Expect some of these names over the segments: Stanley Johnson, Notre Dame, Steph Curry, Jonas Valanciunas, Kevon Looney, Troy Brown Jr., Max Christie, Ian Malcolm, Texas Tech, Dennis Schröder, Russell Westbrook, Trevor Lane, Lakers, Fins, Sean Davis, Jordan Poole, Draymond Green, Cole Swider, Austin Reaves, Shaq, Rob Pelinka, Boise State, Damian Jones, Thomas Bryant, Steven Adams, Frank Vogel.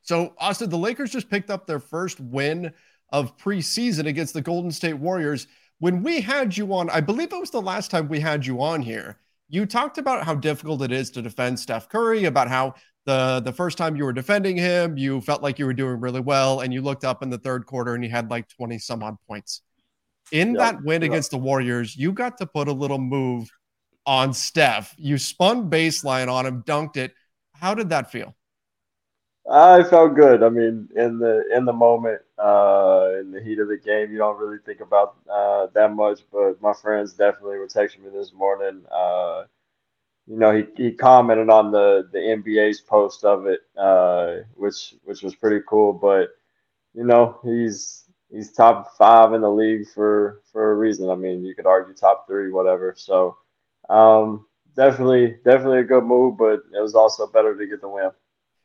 So, Austin, the Lakers just picked up their first win of preseason against the Golden State Warriors. When we had you on, I believe it was the last time we had you on here, you talked about how difficult it is to defend Steph Curry, about how the first time you were defending him, you felt like you were doing really well, and you looked up in the third quarter and he had like 20-some-odd points. In that win against the Warriors, you got to put a little move on Steph. You spun baseline on him, dunked it. How did that feel? I felt good. I mean, in the moment, in the heat of the game, you don't really think about that much. But my friends definitely were texting me this morning. You know, he commented on the NBA's post of it, which was pretty cool. But you know, he's top five in the league for a reason. I mean, you could argue top three, whatever. So definitely a good move. But it was also better to get the win.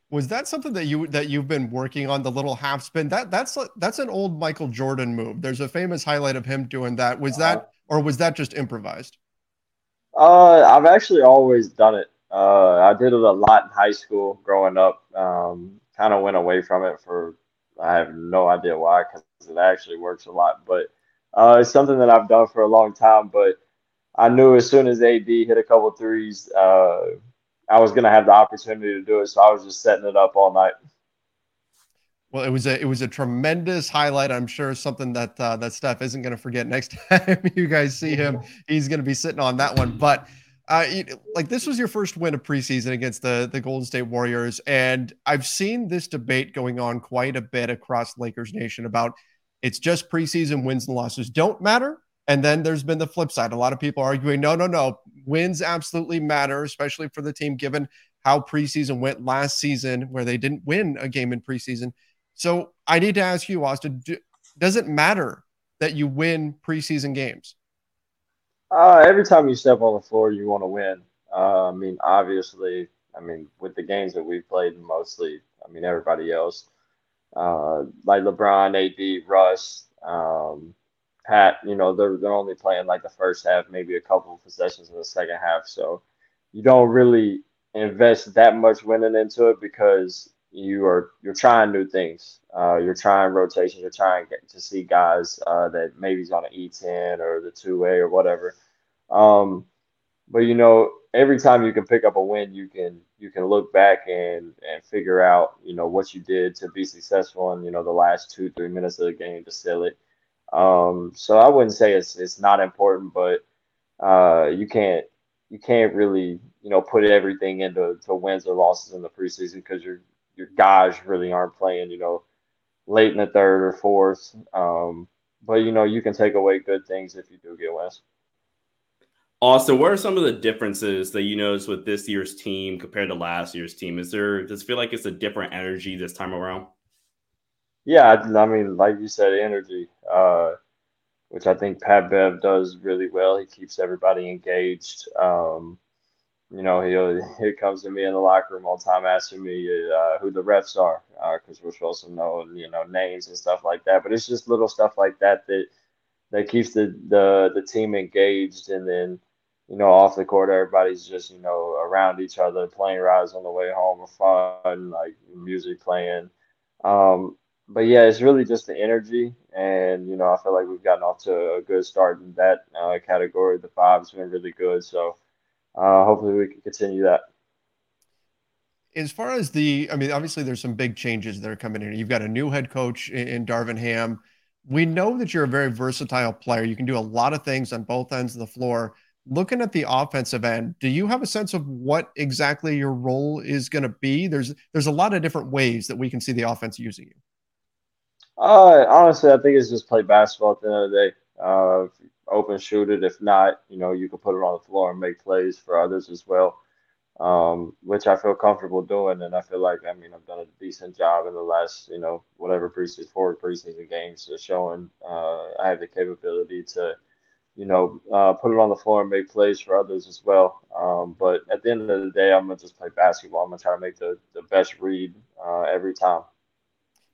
Was that something that you've been working on, the little half spin? That's an old Michael Jordan move. There's a famous highlight of him doing that. Was that, or was that just improvised? I've actually always done it. I did it a lot in high school growing up. Kind of went away from it I have no idea why, because it actually works a lot. But it's something that I've done for a long time. But I knew as soon as AD hit a couple threes, I was going to have the opportunity to do it, so I was just setting it up all night. Well, it was a tremendous highlight. I'm sure something that that Steph isn't going to forget next time you guys see him. He's going to be sitting on that one. But this was your first win of preseason against the Golden State Warriors, and I've seen this debate going on quite a bit across Lakers Nation about it's just preseason, wins and losses don't matter. And then there's been the flip side. A lot of people arguing, no, wins absolutely matter, especially for the team, given how preseason went last season where they didn't win a game in preseason. So I need to ask you, Austin, does it matter that you win preseason games? Every time you step on the floor, you want to win. Obviously, with the games that we've played mostly, everybody else, like LeBron, AD, Russ, Pat, they're only playing like the first half, maybe a couple of possessions in the second half. So you don't really invest that much winning into it because you're trying new things. You're trying rotations. You're trying to see guys that maybe is on an E10 or the two-way or whatever. But every time you can pick up a win, you can look back and figure out what you did to be successful in the last 2-3 minutes of the game to seal it. So I wouldn't say it's not important, but you can't really put everything into wins or losses in the preseason because your guys really aren't playing late in the third or fourth. But you can take away good things if you do get wins. Austin, what are some of the differences that you notice with this year's team compared to last year's team? Does it feel like it's a different energy this time around? Yeah, I mean, like you said, energy, which I think Pat Bev does really well. He keeps everybody engaged. You know, he comes to me in the locker room all the time asking me who the refs are, because we're supposed to know, you know, names and stuff like that. But it's just little stuff like that that keeps the team engaged. And then, you know, off the court, everybody's just, you know, around each other. Plane rides on the way home are fun, like music playing. But yeah, it's really just the energy. And, you know, I feel like we've gotten off to a good start in that category. The vibe's been really good. So hopefully we can continue that. As far as I mean, obviously there's some big changes that are coming in. You've got a new head coach in Darvin Ham. We know that you're a very versatile player. You can do a lot of things on both ends of the floor. Looking at the offensive end, do you have a sense of what exactly your role is going to be? There's a lot of different ways that we can see the offense using you. Honestly, I think it's just play basketball at the end of the day. Open, shoot it. If not, you know, you can put it on the floor and make plays for others as well, which I feel comfortable doing. And I feel like, I mean, I've done a decent job in the last, you know, whatever preseason games, showing I have the capability to, you know, put it on the floor and make plays for others as well. But at the end of the day, I'm going to just play basketball. I'm going to try to make the best read every time.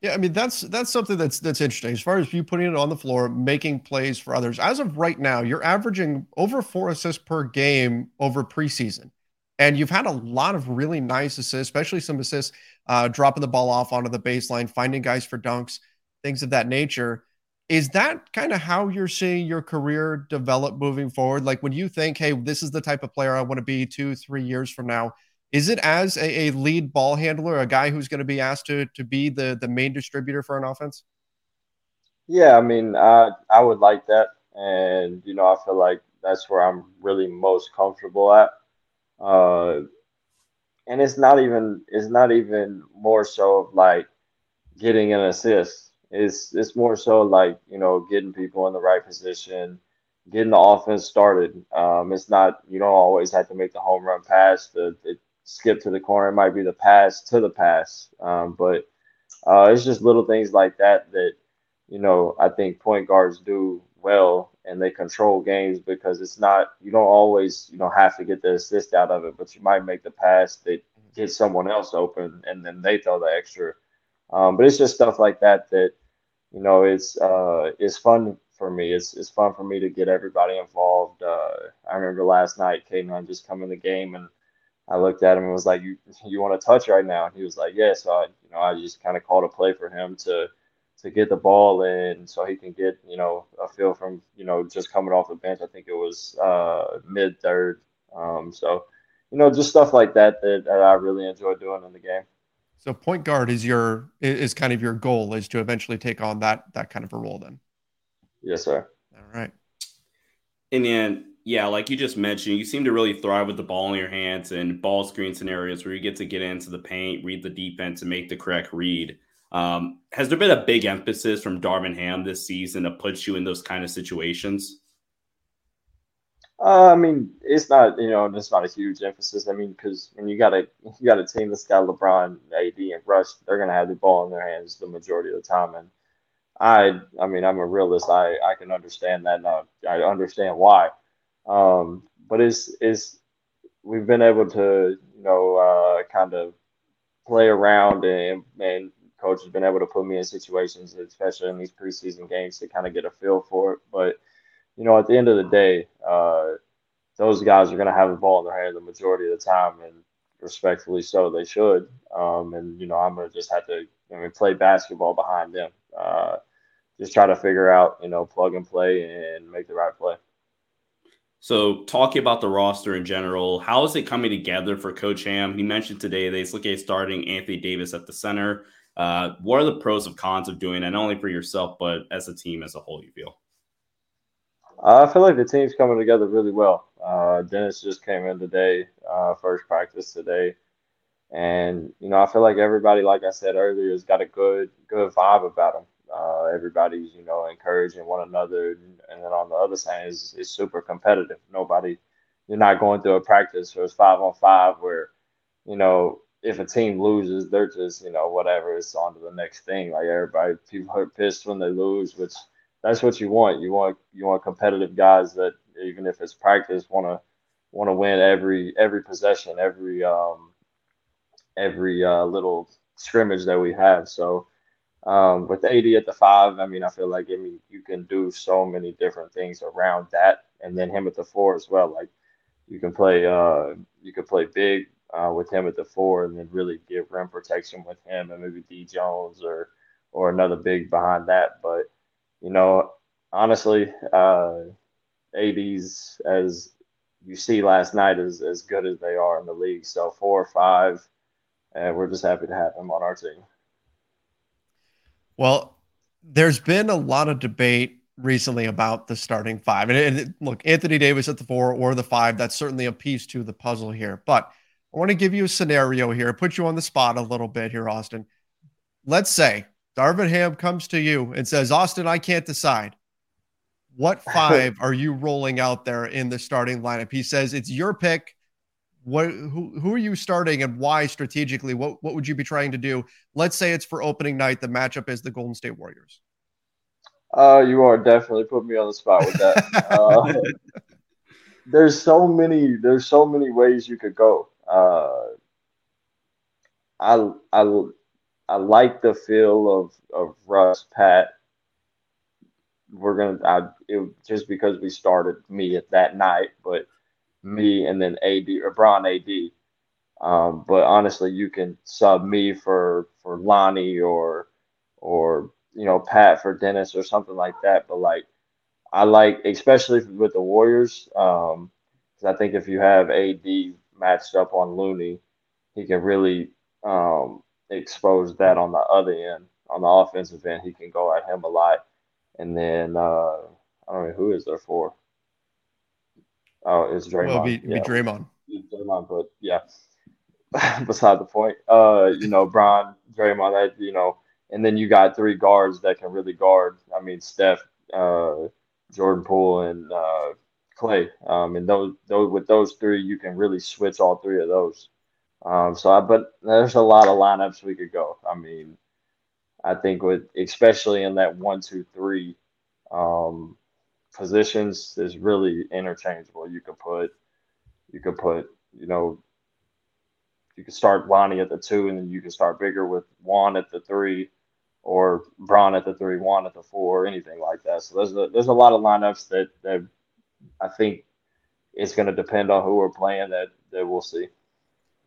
Yeah, I mean, that's something that's interesting. As far as you putting it on the floor, making plays for others, as of right now, you're averaging over 4 assists per game over preseason. And you've had a lot of really nice assists, especially some assists dropping the ball off onto the baseline, finding guys for dunks, things of that nature. Is that kind of how you're seeing your career develop moving forward? Like when you think, hey, this is the type of player I want to be 2-3 years from now, is it as a lead ball handler, a guy who's going to be asked to be the main distributor for an offense? Yeah, I mean, I would like that. And, you know, I feel like that's where I'm really most comfortable at. And it's not even more so of like getting an assist. It's more so like, you know, getting people in the right position, getting the offense started. You don't always have to make the home run pass. The skip to the corner, it might be the pass to the pass. But it's just little things like that, you know, I think point guards do well, and they control games because you don't always, you know, have to get the assist out of it, but you might make the pass that gets someone else open, and then they throw the extra. But it's just stuff like that, you know, it's fun for me. It's fun for me to get everybody involved. I remember last night, K9 just come in the game, and I looked at him and was like, you want to touch right now? And he was like, yeah. So I just kind of called a play for him to get the ball in so he can get, you know, a feel from, you know, just coming off the bench. I think it was mid-third. So, you know, just stuff like that I really enjoy doing in the game. So point guard is kind of your goal, is to eventually take on that kind of a role then? Yes, sir. All right. And then, yeah, like you just mentioned, you seem to really thrive with the ball in your hands and ball screen scenarios where you get into the paint, read the defense, and make the correct read. Has there been a big emphasis from Darvin Ham this season to put you in those kind of situations? I mean, it's not a huge emphasis. I mean, because when you got a team that's got LeBron, AD, and Russ, they're going to have the ball in their hands the majority of the time. And I mean, I'm a realist. I can understand that, and I understand why. But we've been able to, you know, kind of play around, and coach has been able to put me in situations, especially in these preseason games, to kind of get a feel for it. But, you know, at the end of the day, those guys are going to have the ball in their hand the majority of the time, and respectfully so, they should. And, you know, I'm going to just have to, I mean, play basketball behind them. Just try to figure out, you know, plug and play and make the right play. So talking about the roster in general, how is it coming together for Coach Ham? He mentioned today that he's looking at starting Anthony Davis at the center. What are the pros and cons of doing that, not only for yourself, but as a team as a whole, you feel? I feel like the team's coming together really well. Dennis just came in today, first practice today. And, you know, I feel like everybody, like I said earlier, has got a good vibe about them. Everybody's, you know, encouraging one another. And then on the other side, it's super competitive. Nobody you're not going through a practice where it's 5-on-5 where, you know, if a team loses, they're just, you know, whatever, it's on to the next thing. Like everybody, people are pissed when they lose, which that's what you want. You want competitive guys that, even if it's practice, want to win every possession, every little scrimmage that we have. So with AD at the 5, I mean, I feel like you can do so many different things around that, and then him at the 4 as well. Like you can play big with him at the 4, and then really give rim protection with him, and maybe D Jones or another big behind that. But you know, honestly, AD's, as you see last night, is as good as they are in the league. So 4 or 5, and we're just happy to have him on our team. Well, there's been a lot of debate recently about the starting 5. And look, Anthony Davis at the 4 or the 5, that's certainly a piece to the puzzle here. But I want to give you a scenario here, put you on the spot a little bit here, Austin. Let's say Darvin Ham comes to you and says, Austin, I can't decide. What 5 are you rolling out there in the starting lineup? He says, it's your pick. Who are you starting, and why strategically? What would you be trying to do? Let's say it's for opening night. The matchup is the Golden State Warriors. You are definitely putting me on the spot with that. There's so many ways you could go. I like the feel of Russ, Pat. Just because we started me at that night, but me and then AD or Bron AD. But honestly, you can sub me for Lonnie or you know, Pat for Dennis or something like that. But like, I like, especially with the Warriors, because I think if you have AD matched up on Looney, he can really expose that on the other end, on the offensive end. He can go at him a lot. And then I don't know who is there for. Oh, it's Draymond. Well, it'd be Draymond. It's Draymond, but yeah. Beside the point. You know, Bron, Draymond, you know, and then you got 3 guards that can really guard. I mean, Steph, Jordan Poole, and Klay. And those with those 3, you can really switch all 3 of those. But there's a lot of lineups we could go. I mean, I think especially in that 1, 2, 3 positions is really interchangeable. You could start Lonnie at the 2, and then you can start bigger with Juan at the 3, or Bron at the 3, Juan at the 4, or anything like that. So there's a lot of lineups that I think it's going to depend on who we're playing that we'll see.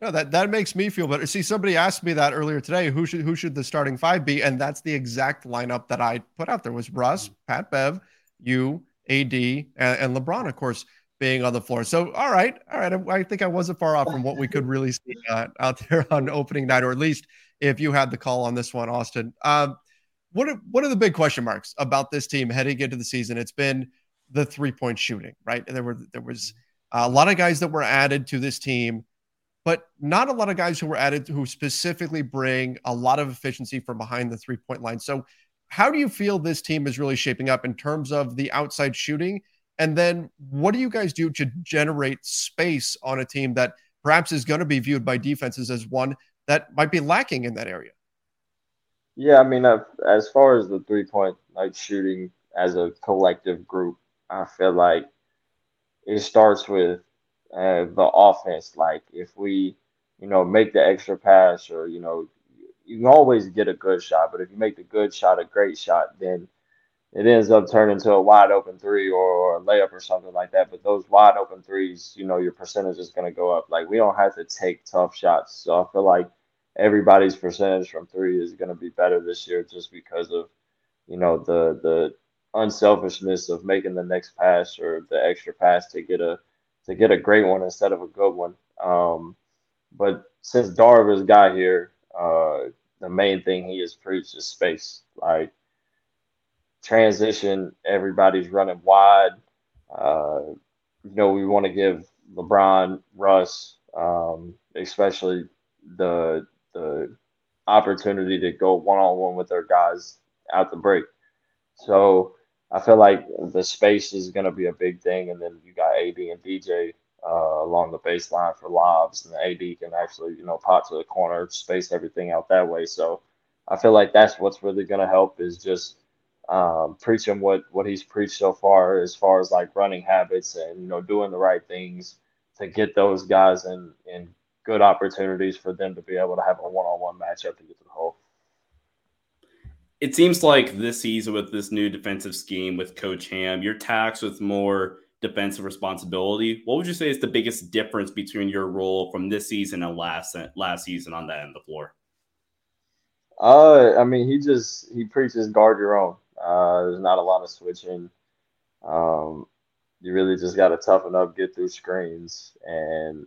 No, that makes me feel better. See, somebody asked me that earlier today. Who should the starting 5 be? And that's the exact lineup that I put out there was Russ, Pat Bev, you, AD, and LeBron, of course, being on the floor. So, all right. I think I wasn't far off from what we could really see out there on opening night, or at least if you had the call on this one, Austin. What are the big question marks about this team heading into the season? It's been the 3-point shooting, right? There was a lot of guys that were added to this team, but not a lot of guys who were added who specifically bring a lot of efficiency from behind the 3-point line. So how do you feel this team is really shaping up in terms of the outside shooting? And then what do you guys do to generate space on a team that perhaps is going to be viewed by defenses as one that might be lacking in that area? Yeah, I mean, as far as the 3-point shooting as a collective group, I feel like it starts with the offense. Like if we, you know, make the extra pass, or, you know, you can always get a good shot, but if you make the good shot a great shot, then it ends up turning to a wide open 3 or a layup or something like that. But those wide open 3s, you know, your percentage is going to go up. Like we don't have to take tough shots. So I feel like everybody's percentage from 3 is going to be better this year, just because of, you know, the unselfishness of making the next pass or the extra pass to get a great one instead of a good one. But since Darvis got here, the main thing he has preached is space. Like transition, everybody's running wide. You know, we want to give LeBron, Russ, especially the opportunity to go one-on-one with their guys out the break. So I feel like the space is going to be a big thing. And then you got AD and DJ along the baseline for lobs, and AD can actually, pop to the corner, space everything out that way. So I feel like that's what's really going to help is just preaching what he's preached so far as like running habits and, doing the right things to get those guys in good opportunities for them to be able to have a one-on-one matchup to get to the hole. It seems like this season with this new defensive scheme with Coach Ham, you're taxed with more defensive responsibility. What would you say is the biggest difference between your role from this season and last season on that end of the floor? I mean, he preaches guard your own. There's not a lot of switching. You really just got to toughen up, get through screens, and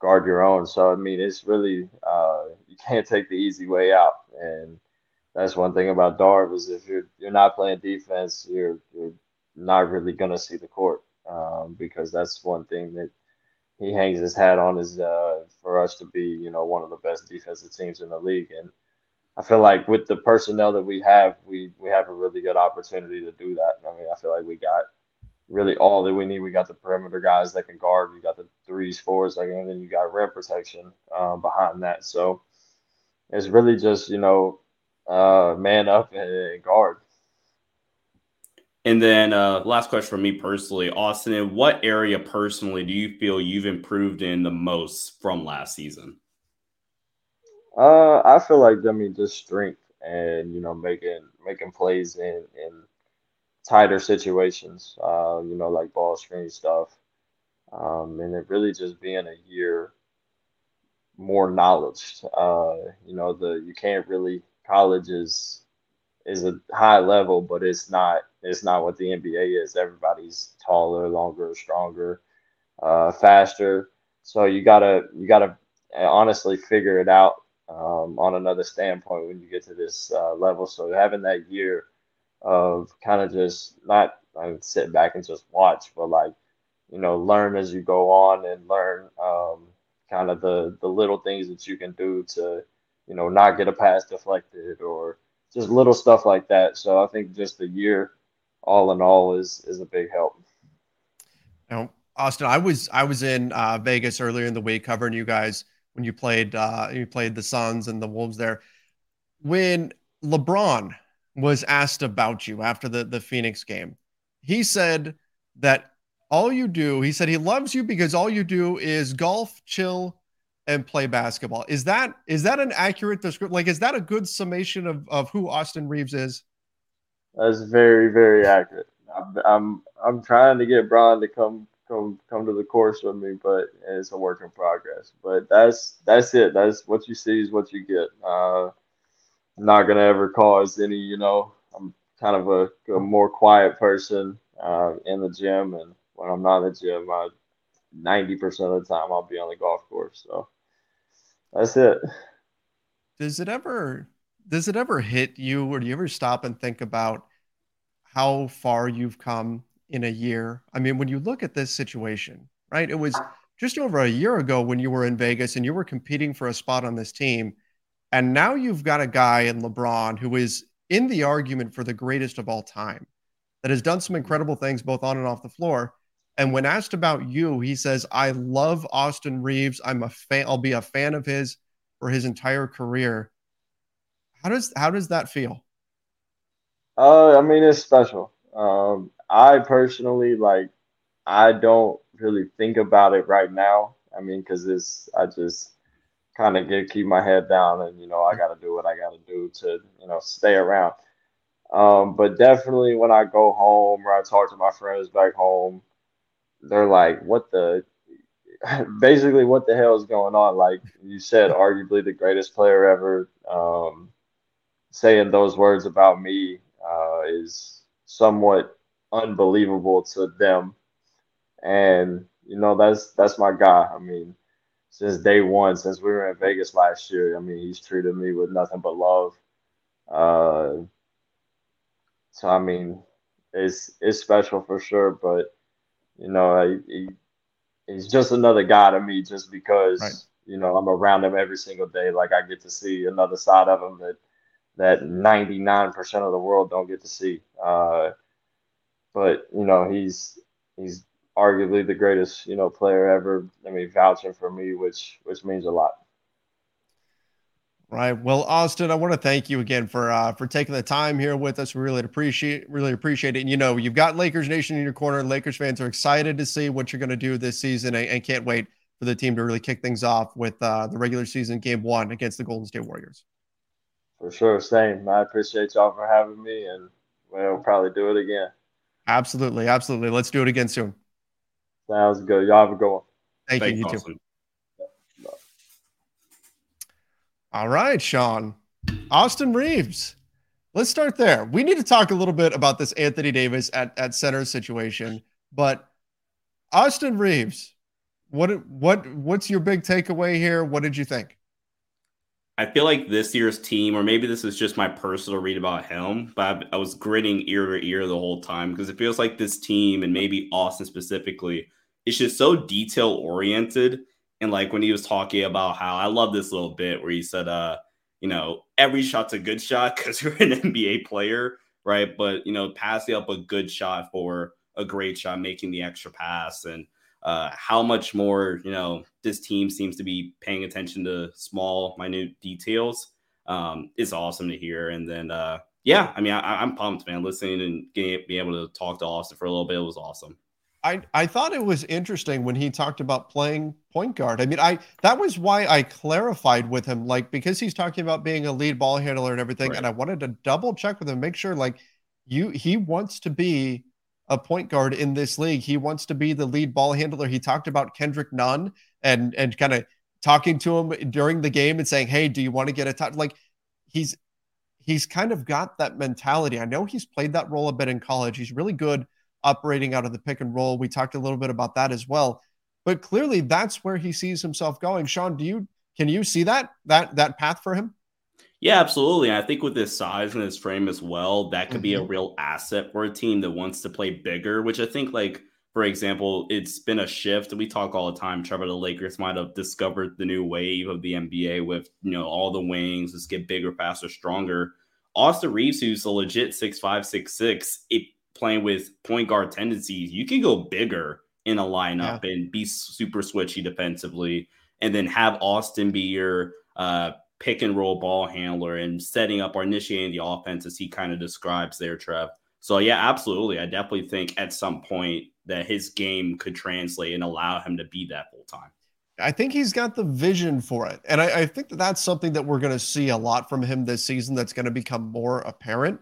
guard your own. So, I mean, it's really you can't take the easy way out. And that's one thing about Darv is if you're not playing defense, you're not really going to see the court because that's one thing that he hangs his hat on is for us to be, one of the best defensive teams in the league. And I feel like with the personnel that we have, we have a really good opportunity to do that. I mean, I feel like we got really all that we need. We got the perimeter guys that can guard. We got the 3s, 4s, and then you got rim protection behind that. So it's really just, man up and guard. And then last question for me personally, Austin, in what area personally do you feel you've improved in the most from last season? I feel like, just strength and, making plays in tighter situations, like ball screen stuff. And it really just being a year more knowledge. You can't really – college is a high level, but it's not what the NBA is. Everybody's taller, longer, stronger, faster. So you gotta honestly figure it out. On another standpoint when you get to this level. So having that year of kind of just not sit back and just watch, but learn as you go on and learn kind of the little things that you can do to, not get a pass deflected or just little stuff like that. So I think just the year all in all is a big help. Now, Austin, I was in Vegas earlier in the week covering you guys when you played the Suns and the Wolves there. When LeBron was asked about you after the Phoenix game, he said that he loves you because all you do is golf, chill, and play basketball. Is that an accurate description? Is that a good summation of who Austin Reaves is? That's very, very accurate. I'm trying to get Bron to come to the course with me, but it's a work in progress. But that's it. That's what you see is what you get. I'm not gonna ever cause any. I'm kind of a more quiet person in the gym, and when I'm not in the gym, 90% of the time I'll be on the golf course. So that's it. Does it ever hit you, or do you ever stop and think about how far you've come in a year? I mean, when you look at this situation, right? It was just over a year ago when you were in Vegas and you were competing for a spot on this team. And now you've got a guy in LeBron who is in the argument for the greatest of all time, that has done some incredible things both on and off the floor. And when asked about you, he says, I love Austin Reaves. I'm a fan. I'll be a fan of his for his entire career. How does that feel? I mean, it's special. I personally, I don't really think about it right now. I mean, I just kind of keep my head down and, I got to do what I got to do to, stay around. But definitely when I go home or I talk to my friends back home, they're like, basically what the hell is going on? Like you said, arguably the greatest player ever, saying those words about me is somewhat unbelievable to them. And, that's my guy. I mean, since day one, since we were in Vegas last year, I mean, he's treated me with nothing but love. So, I mean, it's special for sure, but he's just another guy to me just because, right. I'm around him every single day. I get to see another side of him that 99% of the world don't get to see. But, he's arguably the greatest, you know, player ever, I mean, vouching for me, which means a lot. Right. Well, Austin, I want to thank you again for taking the time here with us. We really appreciate it. And, you know, you've got Lakers Nation in your corner. Lakers fans are excited to see what you're going to do this season and can't wait for the team to really kick things off with the regular season game one against the Golden State Warriors. For sure. Same. I appreciate y'all for having me, and we'll probably do it again. Absolutely. Absolutely. Let's do it again soon. Sounds good. Y'all have a good one. Thank you. You too. All right, Sean. Austin Reaves. Let's start there. We need to talk a little bit about this Anthony Davis at center situation, but Austin Reaves, what's your big takeaway here? What did you think? I feel like this year's team, or maybe this is just my personal read about him, but I was grinning ear to ear the whole time because it feels like this team, and maybe Austin specifically, it's just so detail-oriented. And like when he was talking about how, I love this little bit where he said, you know, every shot's a good shot because you're an NBA player, right? But, you know, passing up a good shot for a great shot, making the extra pass, and how much more, you know, this team seems to be paying attention to small, minute details. It's awesome to hear. And then, I'm pumped, man. Listening and being able to talk to Austin for a little bit was awesome. I thought it was interesting when he talked about playing point guard. I mean, that was why I clarified with him, like, because he's talking about being a lead ball handler and everything. Right. And I wanted to double check with him, make sure he wants to be a point guard in this league. He wants to be the lead ball handler. He talked about Kendrick Nunn and kind of talking to him during the game and saying, hey, do you want to get a touch? Like he's kind of got that mentality. I know he's played that role a bit in college. He's really good operating out of the pick and roll. We talked a little bit about that as well, but clearly that's where he sees himself going. Sean, can you see that path for him? Yeah, absolutely. And I think with his size and his frame as well, that could be a real asset for a team that wants to play bigger, which I think, like, for example, it's been a shift. We talk all the time, Trevor, the Lakers might have discovered the new wave of the NBA with, you know, all the wings, let's get bigger, faster, stronger. Austin Reaves, who's a legit 6'5", 6'6", playing with point guard tendencies, you can go bigger in a lineup and be super switchy defensively, and then have Austin be your pick and roll ball handler and setting up or initiating the offense as he kind of describes there, Trev. So yeah, absolutely. I definitely think at some point that his game could translate and allow him to be that full time. I think he's got the vision for it. And I think that's something that we're going to see a lot from him this season. That's going to become more apparent,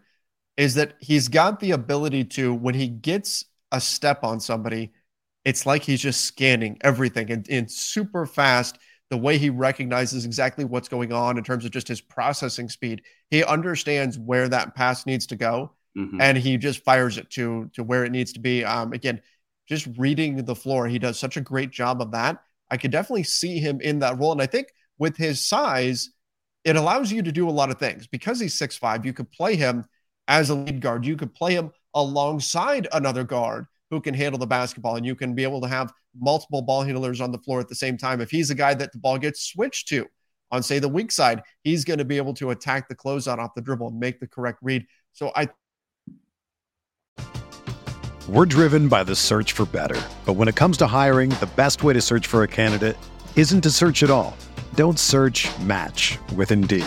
is that he's got the ability to, when he gets a step on somebody, it's like he's just scanning everything and super fast. The way he recognizes exactly what's going on in terms of just his processing speed, he understands where that pass needs to go, and he just fires it to where it needs to be. Again, just reading the floor, he does such a great job of that. I could definitely see him in that role, and I think with his size, it allows you to do a lot of things. Because he's 6'5", you could play him as a lead guard, you could play him alongside another guard who can handle the basketball, and you can be able to have multiple ball handlers on the floor at the same time. If he's a guy that the ball gets switched to on, say, the weak side, he's going to be able to attack the closeout off the dribble and make the correct read. We're driven by the search for better. But when it comes to hiring, the best way to search for a candidate isn't to search at all. Don't search, match with Indeed.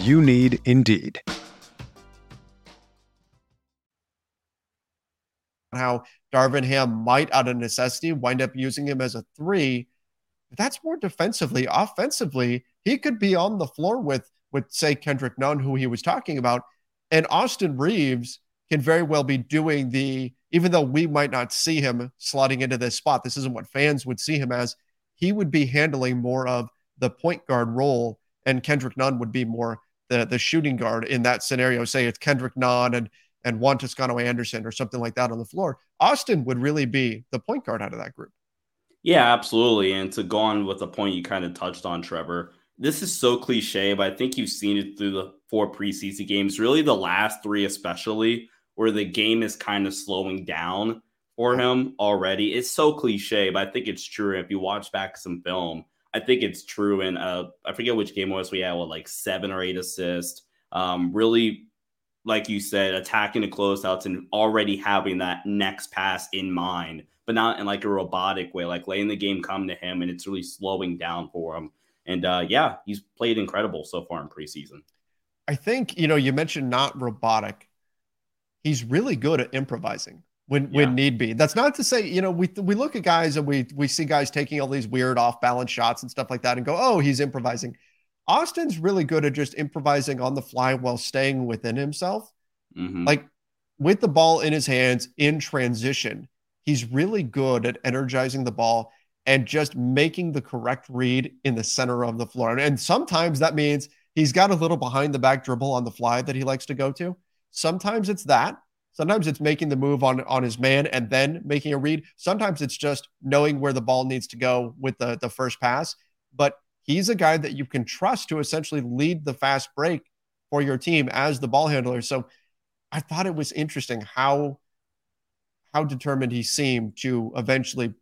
You need Indeed. How Darvin Ham might, out of necessity, wind up using him as a three, That's more defensively. Offensively, he could be on the floor with say Kendrick Nunn, who he was talking about, and Austin Reaves can very well be doing the, even though we might not see him slotting into this spot, this isn't what fans would see him as, he would be handling more of the point guard role, and Kendrick Nunn would be more the shooting guard in that scenario. Say it's Kendrick Nunn and Juan Toscano-Anderson or something like that on the floor. Austin would really be the point guard out of that group. Yeah, absolutely. And to go on with the point you kind of touched on, Trevor, this is so cliche, but I think you've seen it through the four preseason games, really the last three especially, where the game is kind of slowing down for him already. It's so cliche, but I think it's true. If you watch back some film, I think it's true. And I forget which game it was. We had like 7 or 8 assists. Really, like you said, attacking the closeouts and already having that next pass in mind, but not in like a robotic way, like letting the game come to him, and it's really slowing down for him. And yeah, he's played incredible so far in preseason. I think, you mentioned not robotic. He's really good at improvising when need be. That's not to say, we look at guys and we see guys taking all these weird off balance shots and stuff like that and go, oh, he's improvising. Austin's really good at just improvising on the fly while staying within himself. Mm-hmm. Like with the ball in his hands in transition, he's really good at energizing the ball and just making the correct read in the center of the floor. And sometimes that means he's got a little behind the back dribble on the fly that he likes to go to. Sometimes it's that. Sometimes it's making the move on his man and then making a read. Sometimes it's just knowing where the ball needs to go with the first pass. But he's a guy that you can trust to essentially lead the fast break for your team as the ball handler. So I thought it was interesting how determined he seemed to eventually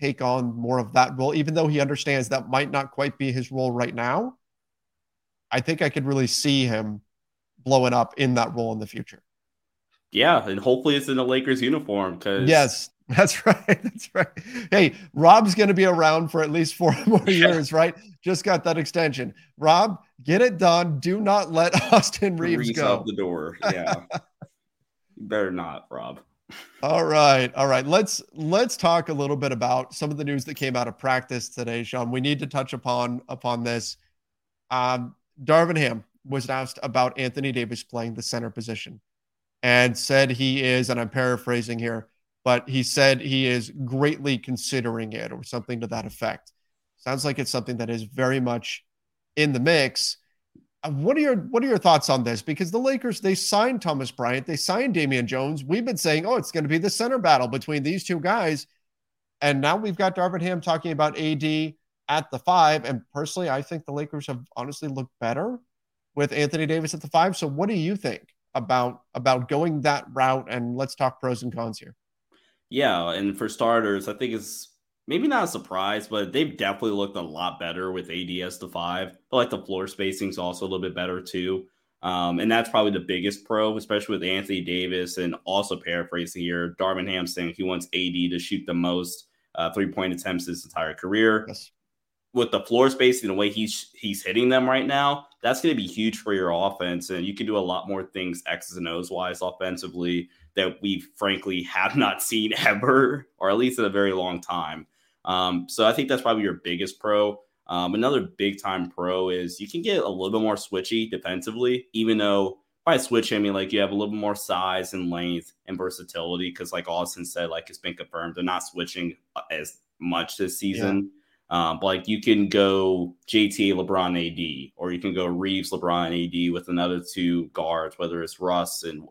take on more of that role, even though he understands that might not quite be his role right now. I think I could really see him blowing up in that role in the future. Yeah, and hopefully it's in a Lakers uniform. Yes, that's right. That's right. Hey, Rob's going to be around for at least 4 more years, right? Just got that extension. Rob, get it done. Do not let Austin Reaves go. Out the door. Yeah. You better not, Rob. All right. Let's talk a little bit about some of the news that came out of practice today, Sean. We need to touch upon this. Darvin Ham was asked about Anthony Davis playing the center position and said he is, and I'm paraphrasing here, but he said he is greatly considering it or something to that effect. Sounds like it's something that is very much in the mix. What are your thoughts on this? Because the Lakers, they signed Thomas Bryant, they signed Damian Jones. We've been saying, oh, it's going to be the center battle between these two guys. And now we've got Darvin Ham talking about AD at the 5. And personally, I think the Lakers have honestly looked better with Anthony Davis at the 5. So what do you think about going that route? And let's talk pros and cons here. Yeah, and for starters, I think it's maybe not a surprise, but they've definitely looked a lot better with ADS to 5. But like the floor spacing's also a little bit better too. And that's probably the biggest pro, especially with Anthony Davis, and also paraphrasing here, Darvin Ham saying he wants AD to shoot the most 3-point attempts his entire career. Yes. With the floor spacing, the way he's hitting them right now, that's going to be huge for your offense. And you can do a lot more things X's and O's wise offensively that we frankly have not seen ever, or at least in a very long time. So I think that's probably your biggest pro. Another big time pro is you can get a little bit more switchy defensively, even though by switch, I mean, like you have a little bit more size and length and versatility. Cause like Austin said, like it's been confirmed, they're not switching as much this season. Yeah. But like you can go JTA, LeBron, AD, or you can go Reaves, LeBron, AD with another 2 guards, whether it's Russ and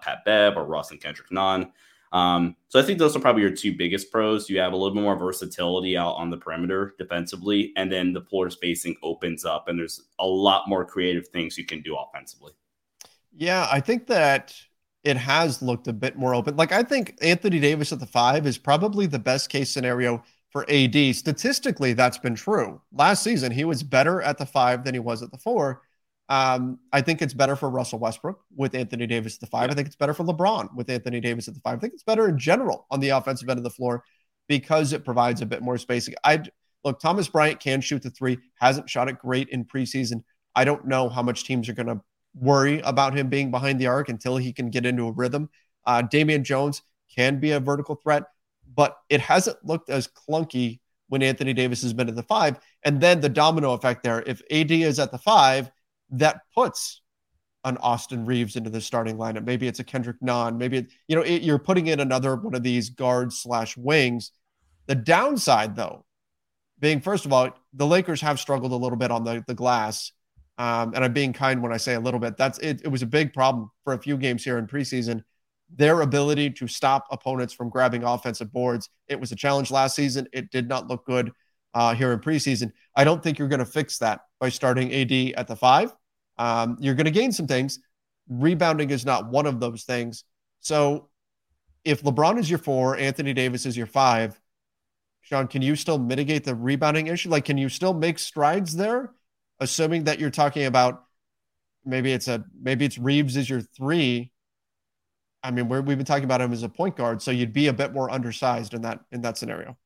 Pat Bev or Russ and Kendrick Nunn. So I think those are probably your 2 biggest pros. You have a little bit more versatility out on the perimeter defensively, and then the floor spacing opens up, and there's a lot more creative things you can do offensively. Yeah, I think that it has looked a bit more open. Like I think Anthony Davis at the 5 is probably the best case scenario for AD. Statistically, that's been true. Last season, he was better at the 5 than he was at the 4. I think it's better for Russell Westbrook with Anthony Davis at the 5. I think it's better for LeBron with Anthony Davis at the 5. I think it's better in general on the offensive end of the floor because it provides a bit more spacing. Look, Thomas Bryant can shoot the 3, hasn't shot it great in preseason. I don't know how much teams are going to worry about him being behind the arc until he can get into a rhythm. Damian Jones can be a vertical threat, but it hasn't looked as clunky when Anthony Davis has been at the five. And then the domino effect there, if AD is at the five, that puts an Austin Reaves into the starting lineup. Maybe it's a Kendrick Nunn. Maybe you're putting in another one of these guards/wings. The downside, though, being, first of all, the Lakers have struggled a little bit on the glass. And I'm being kind when I say a little bit. That's it. It was a big problem for a few games here in preseason. Their ability to stop opponents from grabbing offensive boards. It was a challenge last season. It did not look good here in preseason. I don't think you're going to fix that by starting AD at the five. You're going to gain some things. Rebounding is not one of those things. So if LeBron is your four, Anthony Davis is your five, Sean, can you still mitigate the rebounding issue? Like, can you still make strides there? Assuming that you're talking about maybe it's Reaves as your three. I mean, we've been talking about him as a point guard, so you'd be a bit more undersized in that scenario.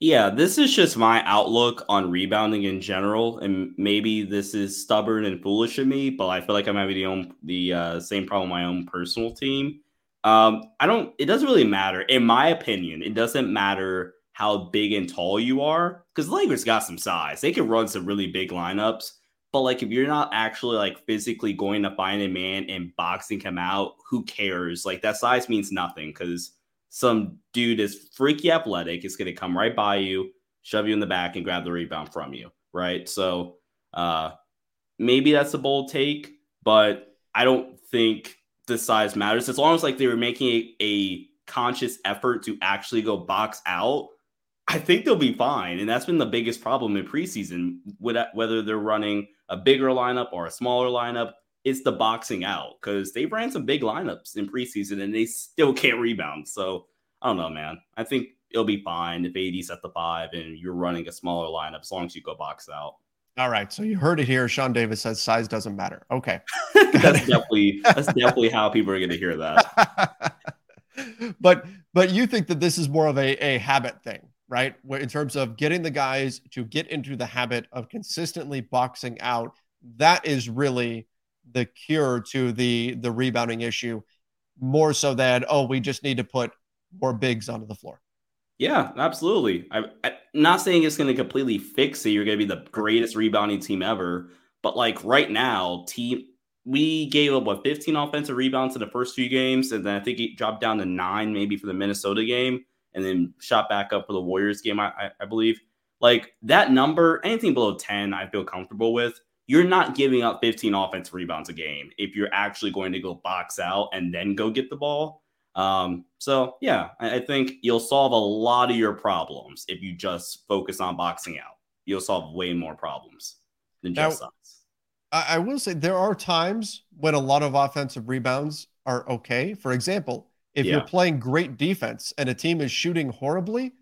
Yeah, this is just my outlook on rebounding in general, and maybe this is stubborn and foolish of me, but I feel like I'm having the same problem on my own personal team. It doesn't really matter, in my opinion. It doesn't matter how big and tall you are, because the Lakers got some size. They can run some really big lineups, but like if you're not actually like physically going to find a man and boxing him out, who cares? Like that size means nothing because some dude is freaky athletic. It's going to come right by you, shove you in the back, and grab the rebound from you, right? So maybe that's a bold take, but I don't think the size matters. As long as like they were making a conscious effort to actually go box out, I think they'll be fine. And that's been the biggest problem in preseason, whether they're running a bigger lineup or a smaller lineup. It's the boxing out, because they ran some big lineups in preseason and they still can't rebound. So I don't know, man. I think it'll be fine if AD's at the five and you're running a smaller lineup as long as you go box out. All right. So you heard it here. Sean Davis says size doesn't matter. Okay. That's definitely how people are going to hear that. But you think that this is more of a habit thing, right? Where in terms of getting the guys to get into the habit of consistently boxing out, that is really the cure to the rebounding issue, more so than, we just need to put more bigs onto the floor. Yeah, absolutely. I'm not saying it's going to completely fix it. You're going to be the greatest rebounding team ever. But like right now, we gave up, 15 offensive rebounds in the first few games, and then I think it dropped down to 9 maybe for the Minnesota game, and then shot back up for the Warriors game, I believe. Like, that number, anything below 10, I feel comfortable with. You're not giving up 15 offensive rebounds a game if you're actually going to go box out and then go get the ball. So, yeah, I think you'll solve a lot of your problems if you just focus on boxing out. You'll solve way more problems than just size. I will say there are times when a lot of offensive rebounds are okay. For example, if you're playing great defense and a team is shooting horribly,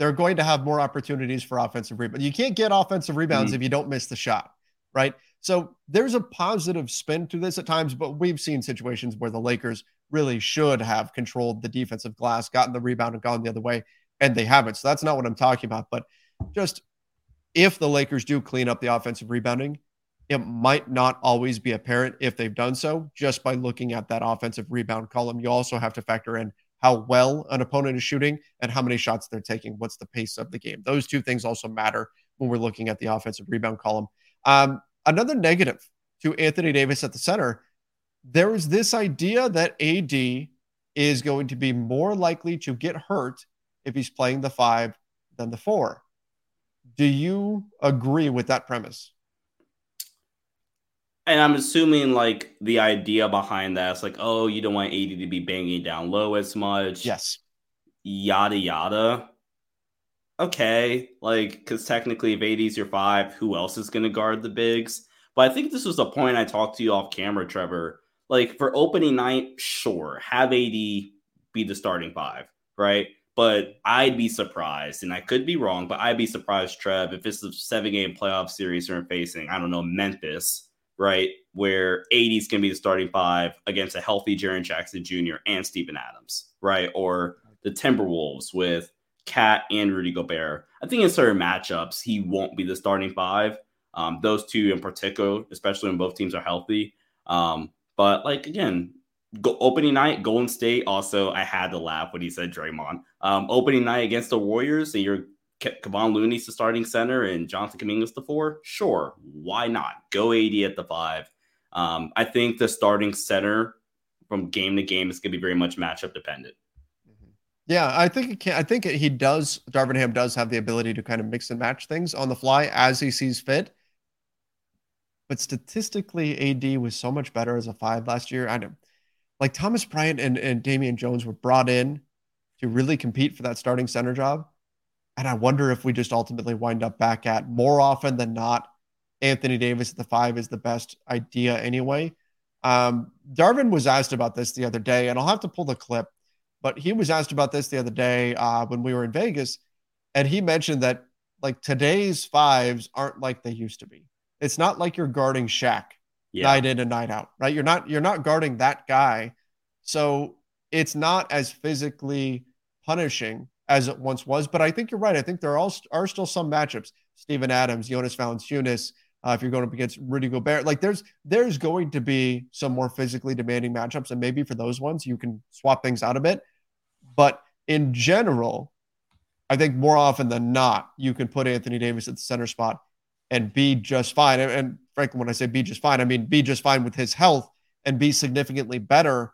they're going to have more opportunities for offensive rebounds. You can't get offensive rebounds if you don't miss the shot, right? So there's a positive spin to this at times, but we've seen situations where the Lakers really should have controlled the defensive glass, gotten the rebound and gone the other way, and they haven't. So that's not what I'm talking about. But just if the Lakers do clean up the offensive rebounding, it might not always be apparent if they've done so just by looking at that offensive rebound column. You also have to factor in how well an opponent is shooting and how many shots they're taking. What's the pace of the game? Those two things also matter when we're looking at the offensive rebound column. Another negative to Anthony Davis at the center, there is this idea that AD is going to be more likely to get hurt if he's playing the five than the four. Do you agree with that premise? And I'm assuming, like, the idea behind that is, like, you don't want AD to be banging down low as much. Yes. Yada, yada. Okay. Like, because technically, if AD's your five, who else is going to guard the bigs? But I think this was the point I talked to you off camera, Trevor. Like, for opening night, sure, have AD be the starting five, right? But I'd be surprised, and I could be wrong, but I'd be surprised, Trev, if it's a 7-game playoff series you're facing, I don't know, Memphis, right, where 80's going to be the starting five against a healthy Jaren Jackson Jr. and Steven Adams, right? Or the Timberwolves with Cat and Rudy Gobert. I think in certain matchups, he won't be the starting five. Those two in particular, especially when both teams are healthy. But, like, again, opening night, Golden State. Also, I had to laugh when he said Draymond. Opening night against the Warriors, and you're Kevon Looney's the starting center and Johnson Kuminga's the four, sure, why not? Go AD at the five. I think the starting center from game to game is going to be very much matchup dependent. Yeah, I think it can. I think he does. Darvin Ham does have the ability to kind of mix and match things on the fly as he sees fit. But statistically, AD was so much better as a five last year. I know, like Thomas Bryant and Damian Jones were brought in to really compete for that starting center job. And I wonder if we just ultimately wind up back at, more often than not, Anthony Davis at the five is the best idea anyway. Darvin was asked about this the other day, and I'll have to pull the clip, but he was asked about this the other day when we were in Vegas, and he mentioned that like today's fives aren't like they used to be. It's not like you're guarding Shaq night in and night out, right? You're not guarding that guy. So it's not as physically punishing as it once was, but I think you're right. I think there are still some matchups. Steven Adams, Jonas Valanciunas, if you're going up against Rudy Gobert, like there's going to be some more physically demanding matchups, and maybe for those ones you can swap things out a bit. But in general, I think more often than not, you can put Anthony Davis at the center spot and be just fine. And frankly, when I say be just fine, I mean be just fine with his health and be significantly better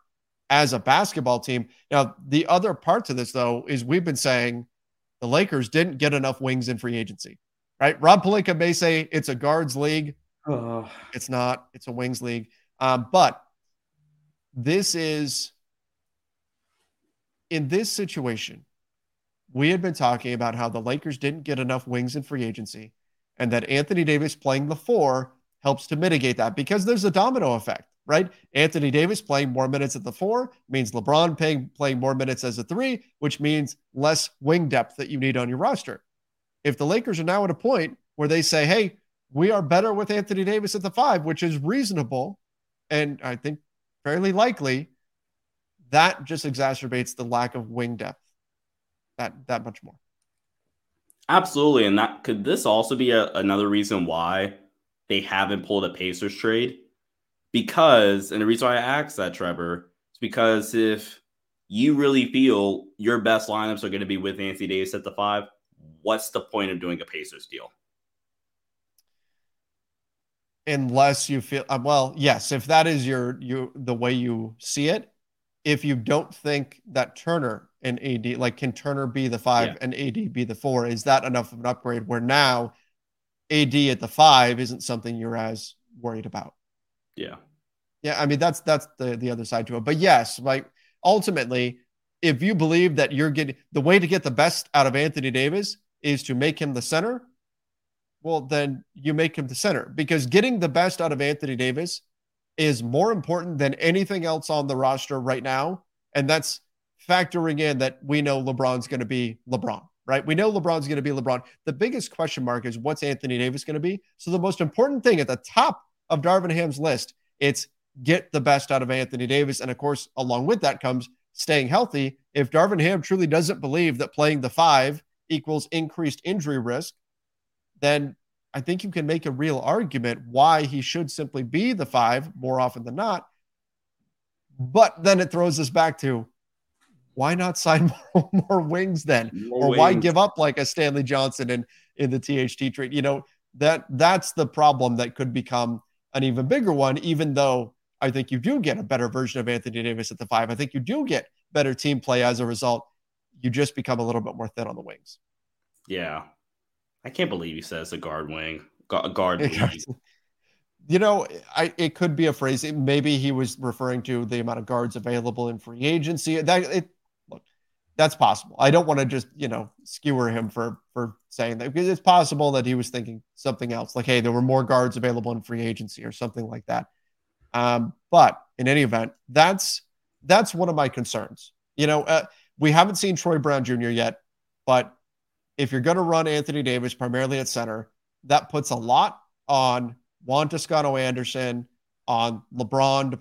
as a basketball team. Now, the other part to this, though, is we've been saying the Lakers didn't get enough wings in free agency, right? Rob Pelinka may say it's a guards league. Oh. It's not. It's a wings league. But this is, in this situation, we had been talking about how the Lakers didn't get enough wings in free agency and that Anthony Davis playing the four helps to mitigate that because there's a domino effect, right? Anthony Davis playing more minutes at the four means LeBron playing more minutes as a three, which means less wing depth that you need on your roster. If the Lakers are now at a point where they say, hey, we are better with Anthony Davis at the five, which is reasonable, and I think fairly likely, that just exacerbates the lack of wing depth that much more. Absolutely. And that could this also be another reason why they haven't pulled a Pacers trade? Because, and the reason why I asked that, Trevor, is because if you really feel your best lineups are going to be with Anthony Davis at the five, what's the point of doing a Pacers deal? Unless you feel, well, yes, if that is the way you see it, if you don't think that Turner and AD, like can Turner be the five and AD be the four, is that enough of an upgrade where now AD at the five isn't something you're as worried about? Yeah. I mean, that's the other side to it. But yes, like ultimately, if you believe that you're getting the way to get the best out of Anthony Davis is to make him the center, well, then you make him the center because getting the best out of Anthony Davis is more important than anything else on the roster right now. And that's factoring in that we know LeBron's going to be LeBron, right? We know LeBron's going to be LeBron. The biggest question mark is what's Anthony Davis going to be? So the most important thing at the top of Darvin Ham's list, it's get the best out of Anthony Davis. And of course, along with that comes staying healthy. If Darvin Ham truly doesn't believe that playing the five equals increased injury risk, then I think you can make a real argument why he should simply be the five more often than not. But then it throws us back to why not sign more wings then? More or wings. Why give up like a Stanley Johnson in the THT trade? You know, that's the problem that could become an even bigger one, even though I think you do get a better version of Anthony Davis at the five. I think you do get better team play as a result. You just become a little bit more thin on the wings. Yeah. I can't believe he says a guard wing. Guard wing. You know, it could be a phrase. Maybe he was referring to the amount of guards available in free agency. Look, that's possible. I don't want to just, skewer him for saying that because it's possible that he was thinking something else. Like, hey, there were more guards available in free agency or something like that. But in any event, that's one of my concerns. We haven't seen Troy Brown Jr. yet, but if you're going to run Anthony Davis primarily at center, that puts a lot on Juan Toscano-Anderson, on LeBron to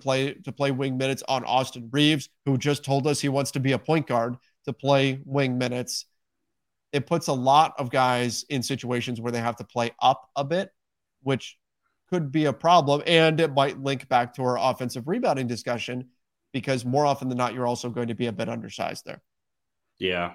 play wing minutes, on Austin Reaves, who just told us he wants to be a point guard, to play wing minutes. It puts a lot of guys in situations where they have to play up a bit, which could be a problem. And it might link back to our offensive rebounding discussion because more often than not, you're also going to be a bit undersized there. Yeah.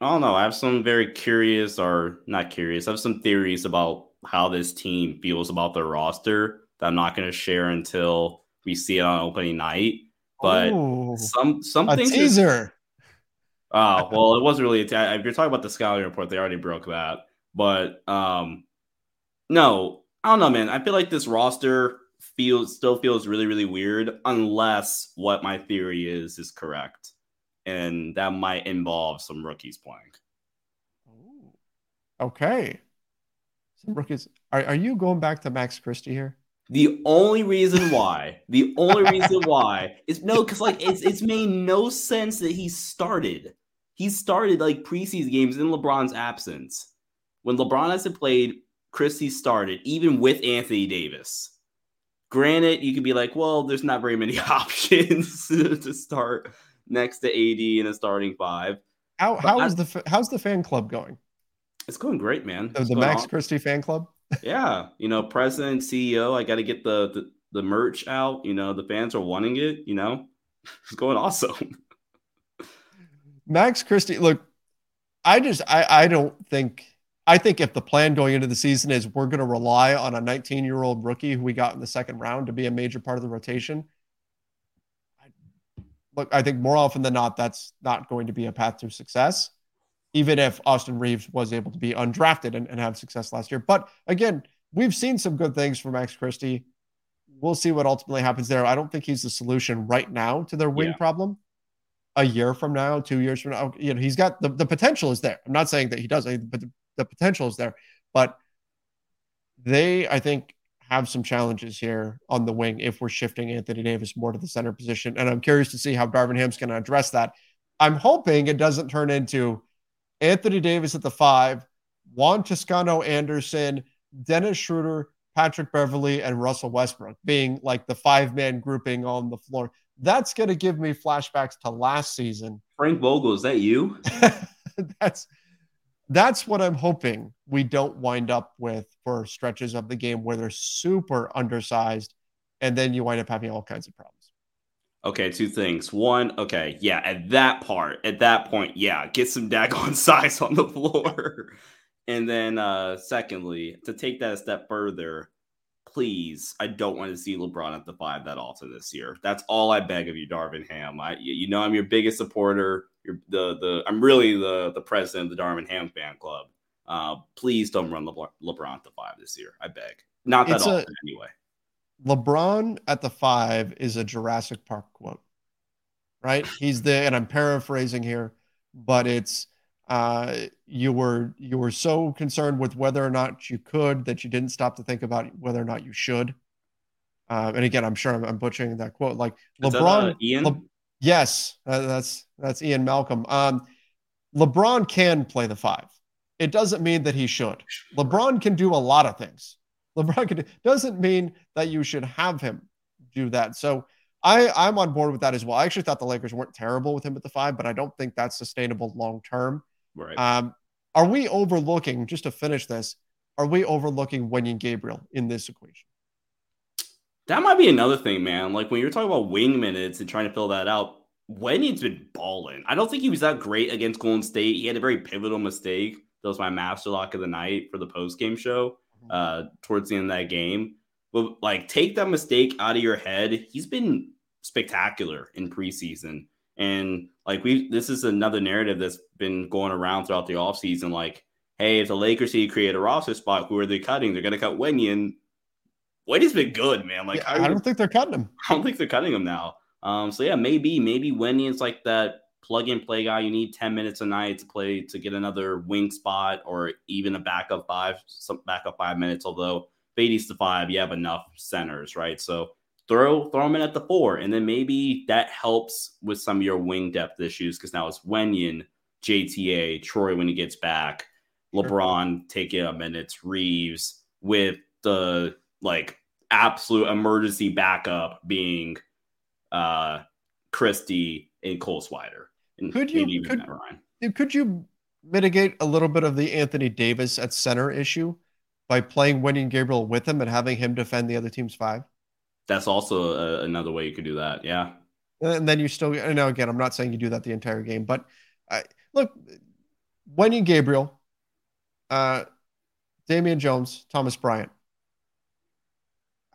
I don't know. I have some very curious, or not curious, I have some theories about how this team feels about their roster that I'm not going to share until we see it on opening night. But something teaser. Oh, well, it wasn't really a teaser. If you're talking about the scouting report, they already broke that. But no, I don't know, man. I feel like this roster still feels really, really weird unless what my theory is correct. And that might involve some rookies playing. Ooh. Okay. Some rookies. Are you going back to Max Christie here? The only reason why is no, because like it's made no sense that he started. He started like preseason games in LeBron's absence. When LeBron hasn't played, Christie started, even with Anthony Davis. Granted, you could be like, well, there's not very many options to start next to AD in a starting five. How's the fan club going? It's going great, man. The Max Christie fan club? Yeah. You know, president, CEO, I got to get the merch out. You know, the fans are wanting it. You know, it's going awesome. Max Christie, look, I think if the plan going into the season is we're going to rely on a 19-year-old rookie who we got in the second round to be a major part of the rotation, look, I think more often than not, that's not going to be a path to success, even if Austin Reaves was able to be undrafted and have success last year. But again, we've seen some good things from Max Christie. We'll see what ultimately happens there. I don't think he's the solution right now to their wing problem. A year from now, 2 years from now, you know, he's got the potential is there. I'm not saying that he doesn't, but the potential is there. But they, I think, have some challenges here on the wing if we're shifting Anthony Davis more to the center position. And I'm curious to see how Darvin Ham's going to address that. I'm hoping it doesn't turn into Anthony Davis at the five, Juan Toscano-Anderson, Dennis Schröder, Patrick Beverley, and Russell Westbrook being like the five-man grouping on the floor. That's going to give me flashbacks to last season. Frank Vogel, is that you? That's what I'm hoping we don't wind up with for stretches of the game where they're super undersized and then you wind up having all kinds of problems. Okay, two things. One, okay, yeah, at that point, yeah, get some daggone size on the floor. And then secondly, to take that a step further, please, I don't want to see LeBron at the five that often this year. That's all I beg of you, Darvin Ham. You know I'm your biggest supporter. I'm really the president of the Darvin Ham fan club. Please don't run LeBron at the five this year. I beg. Not that often anyway. LeBron at the five is a Jurassic Park quote, right? He's there, and I'm paraphrasing here, but it's you were so concerned with whether or not you could that you didn't stop to think about whether or not you should. And again, I'm sure I'm butchering that quote. Like LeBron, Ian. Yes, that's Ian Malcolm. LeBron can play the five. It doesn't mean that he should. LeBron can do a lot of things. Doesn't mean that you should have him do that. So I'm on board with that as well. I actually thought the Lakers weren't terrible with him at the five, but I don't think that's sustainable long term. Right. Are we overlooking, just to finish this, Wenyen Gabriel in this equation? That might be another thing, man. Like when you're talking about wing minutes and trying to fill that out, Wenyen's been balling. I don't think he was that great against Golden State. He had a very pivotal mistake. That was my master lock of the night for the post-game show towards the end of that game. But like, take that mistake out of your head. He's been spectacular in preseason. And like this is another narrative that's been going around throughout the offseason. Like, hey, if the Lakers see create a roster spot, who are they cutting? They're going to cut Wenyen. Wenyen's been good, man. Like, yeah, I don't think they're cutting him. I don't think they're cutting him now. So yeah, maybe Wenyen's like that plug and play guy. You need 10 minutes a night to play to get another wing spot or even a backup five, some backup 5 minutes. Although if AD's the five, you have enough centers, right? So throw him in at the four, and then maybe that helps with some of your wing depth issues because now it's Wenyen, JTA, Troy when he gets back, LeBron taking a minute, Reaves with the like absolute emergency backup being Christie and Cole Swider. And could you mitigate a little bit of the Anthony Davis at center issue by playing Wenyen Gabriel with him and having him defend the other team's five? That's also another way you could do that. Yeah. And then you still, I know, again, I'm not saying you do that the entire game, but look, Wenyen Gabriel, Damian Jones, Thomas Bryant.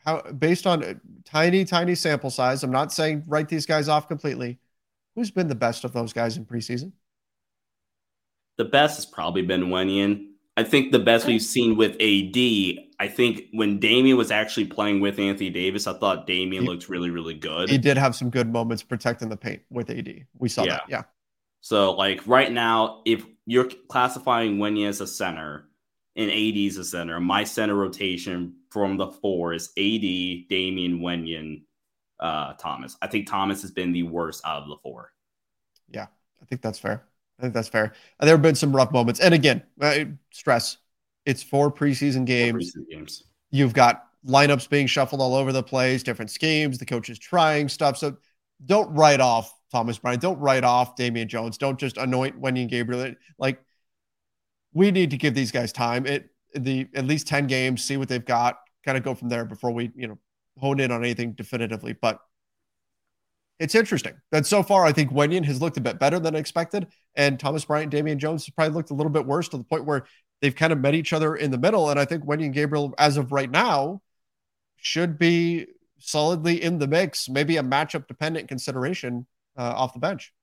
How, based on a tiny sample size, I'm not saying write these guys off completely. Who's been the best of those guys in preseason? The best has probably been Wenyen. I think the best we've seen with AD, I think when Damian was actually playing with Anthony Davis, I thought Damian looked really, really good. He did have some good moments protecting the paint with AD. We saw that. Yeah. So like right now, if you're classifying Wenyen as a center and AD as a center, my center rotation from the four is AD, Damian, Wenyen, Thomas. I think Thomas has been the worst out of the four. Yeah, I think that's fair. There have been some rough moments. And again, stress. It's four preseason games. You've got lineups being shuffled all over the place, different schemes, the coach is trying stuff. So don't write off Thomas Bryant. Don't write off Damian Jones. Don't just anoint Wenyen Gabriel. Like, we need to give these guys time. At least 10 games, see what they've got, kind of go from there before we, hone in on anything definitively. But it's interesting that so far, I think Wenyen has looked a bit better than expected. And Thomas Bryant, Damian Jones has probably looked a little bit worse to the point where they've kind of met each other in the middle. And I think Wenyen Gabriel, as of right now, should be solidly in the mix, maybe a matchup dependent consideration off the bench.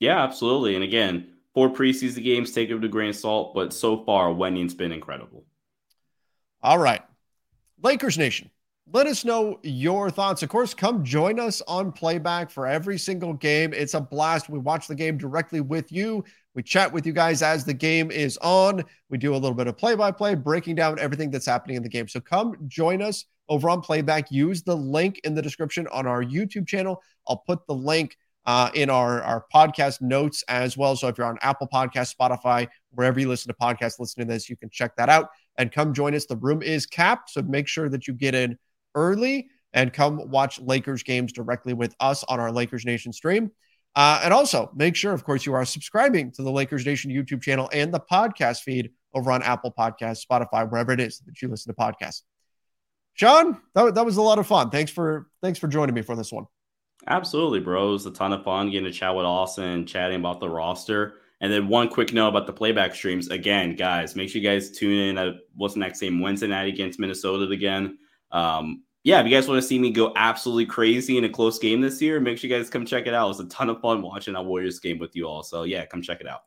Yeah, absolutely. And again, 4 preseason games, take it with a grain of salt, but so far, Wenyen's been incredible. All right. Lakers Nation, let us know your thoughts. Of course, come join us on Playback for every single game. It's a blast. We watch the game directly with you. We chat with you guys as the game is on. We do a little bit of play-by-play, breaking down everything that's happening in the game. So come join us over on Playback. Use the link in the description on our YouTube channel. I'll put the link in our podcast notes as well. So if you're on Apple Podcasts, Spotify, wherever you listen to podcasts, listen to this, you can check that out and come join us. The room is capped, so make sure that you get in early and come watch Lakers games directly with us on our Lakers Nation stream. And also make sure, of course, you are subscribing to the Lakers Nation YouTube channel and the podcast feed over on Apple Podcasts, Spotify, wherever it is that you listen to podcasts. Sean, that was a lot of fun. Thanks for joining me for this one. Absolutely, bro. It was a ton of fun getting to chat with Austin, chatting about the roster. And then one quick note about the Playback streams. Again, guys, make sure you guys tune in at what's the next game, Wednesday night against Minnesota again. If you guys want to see me go absolutely crazy in a close game this year, make sure you guys come check it out. It was a ton of fun watching our Warriors game with you all. So, yeah, come check it out.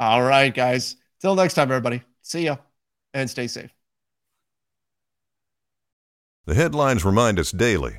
All right, guys. Till next time, everybody. See ya and stay safe. The headlines remind us daily.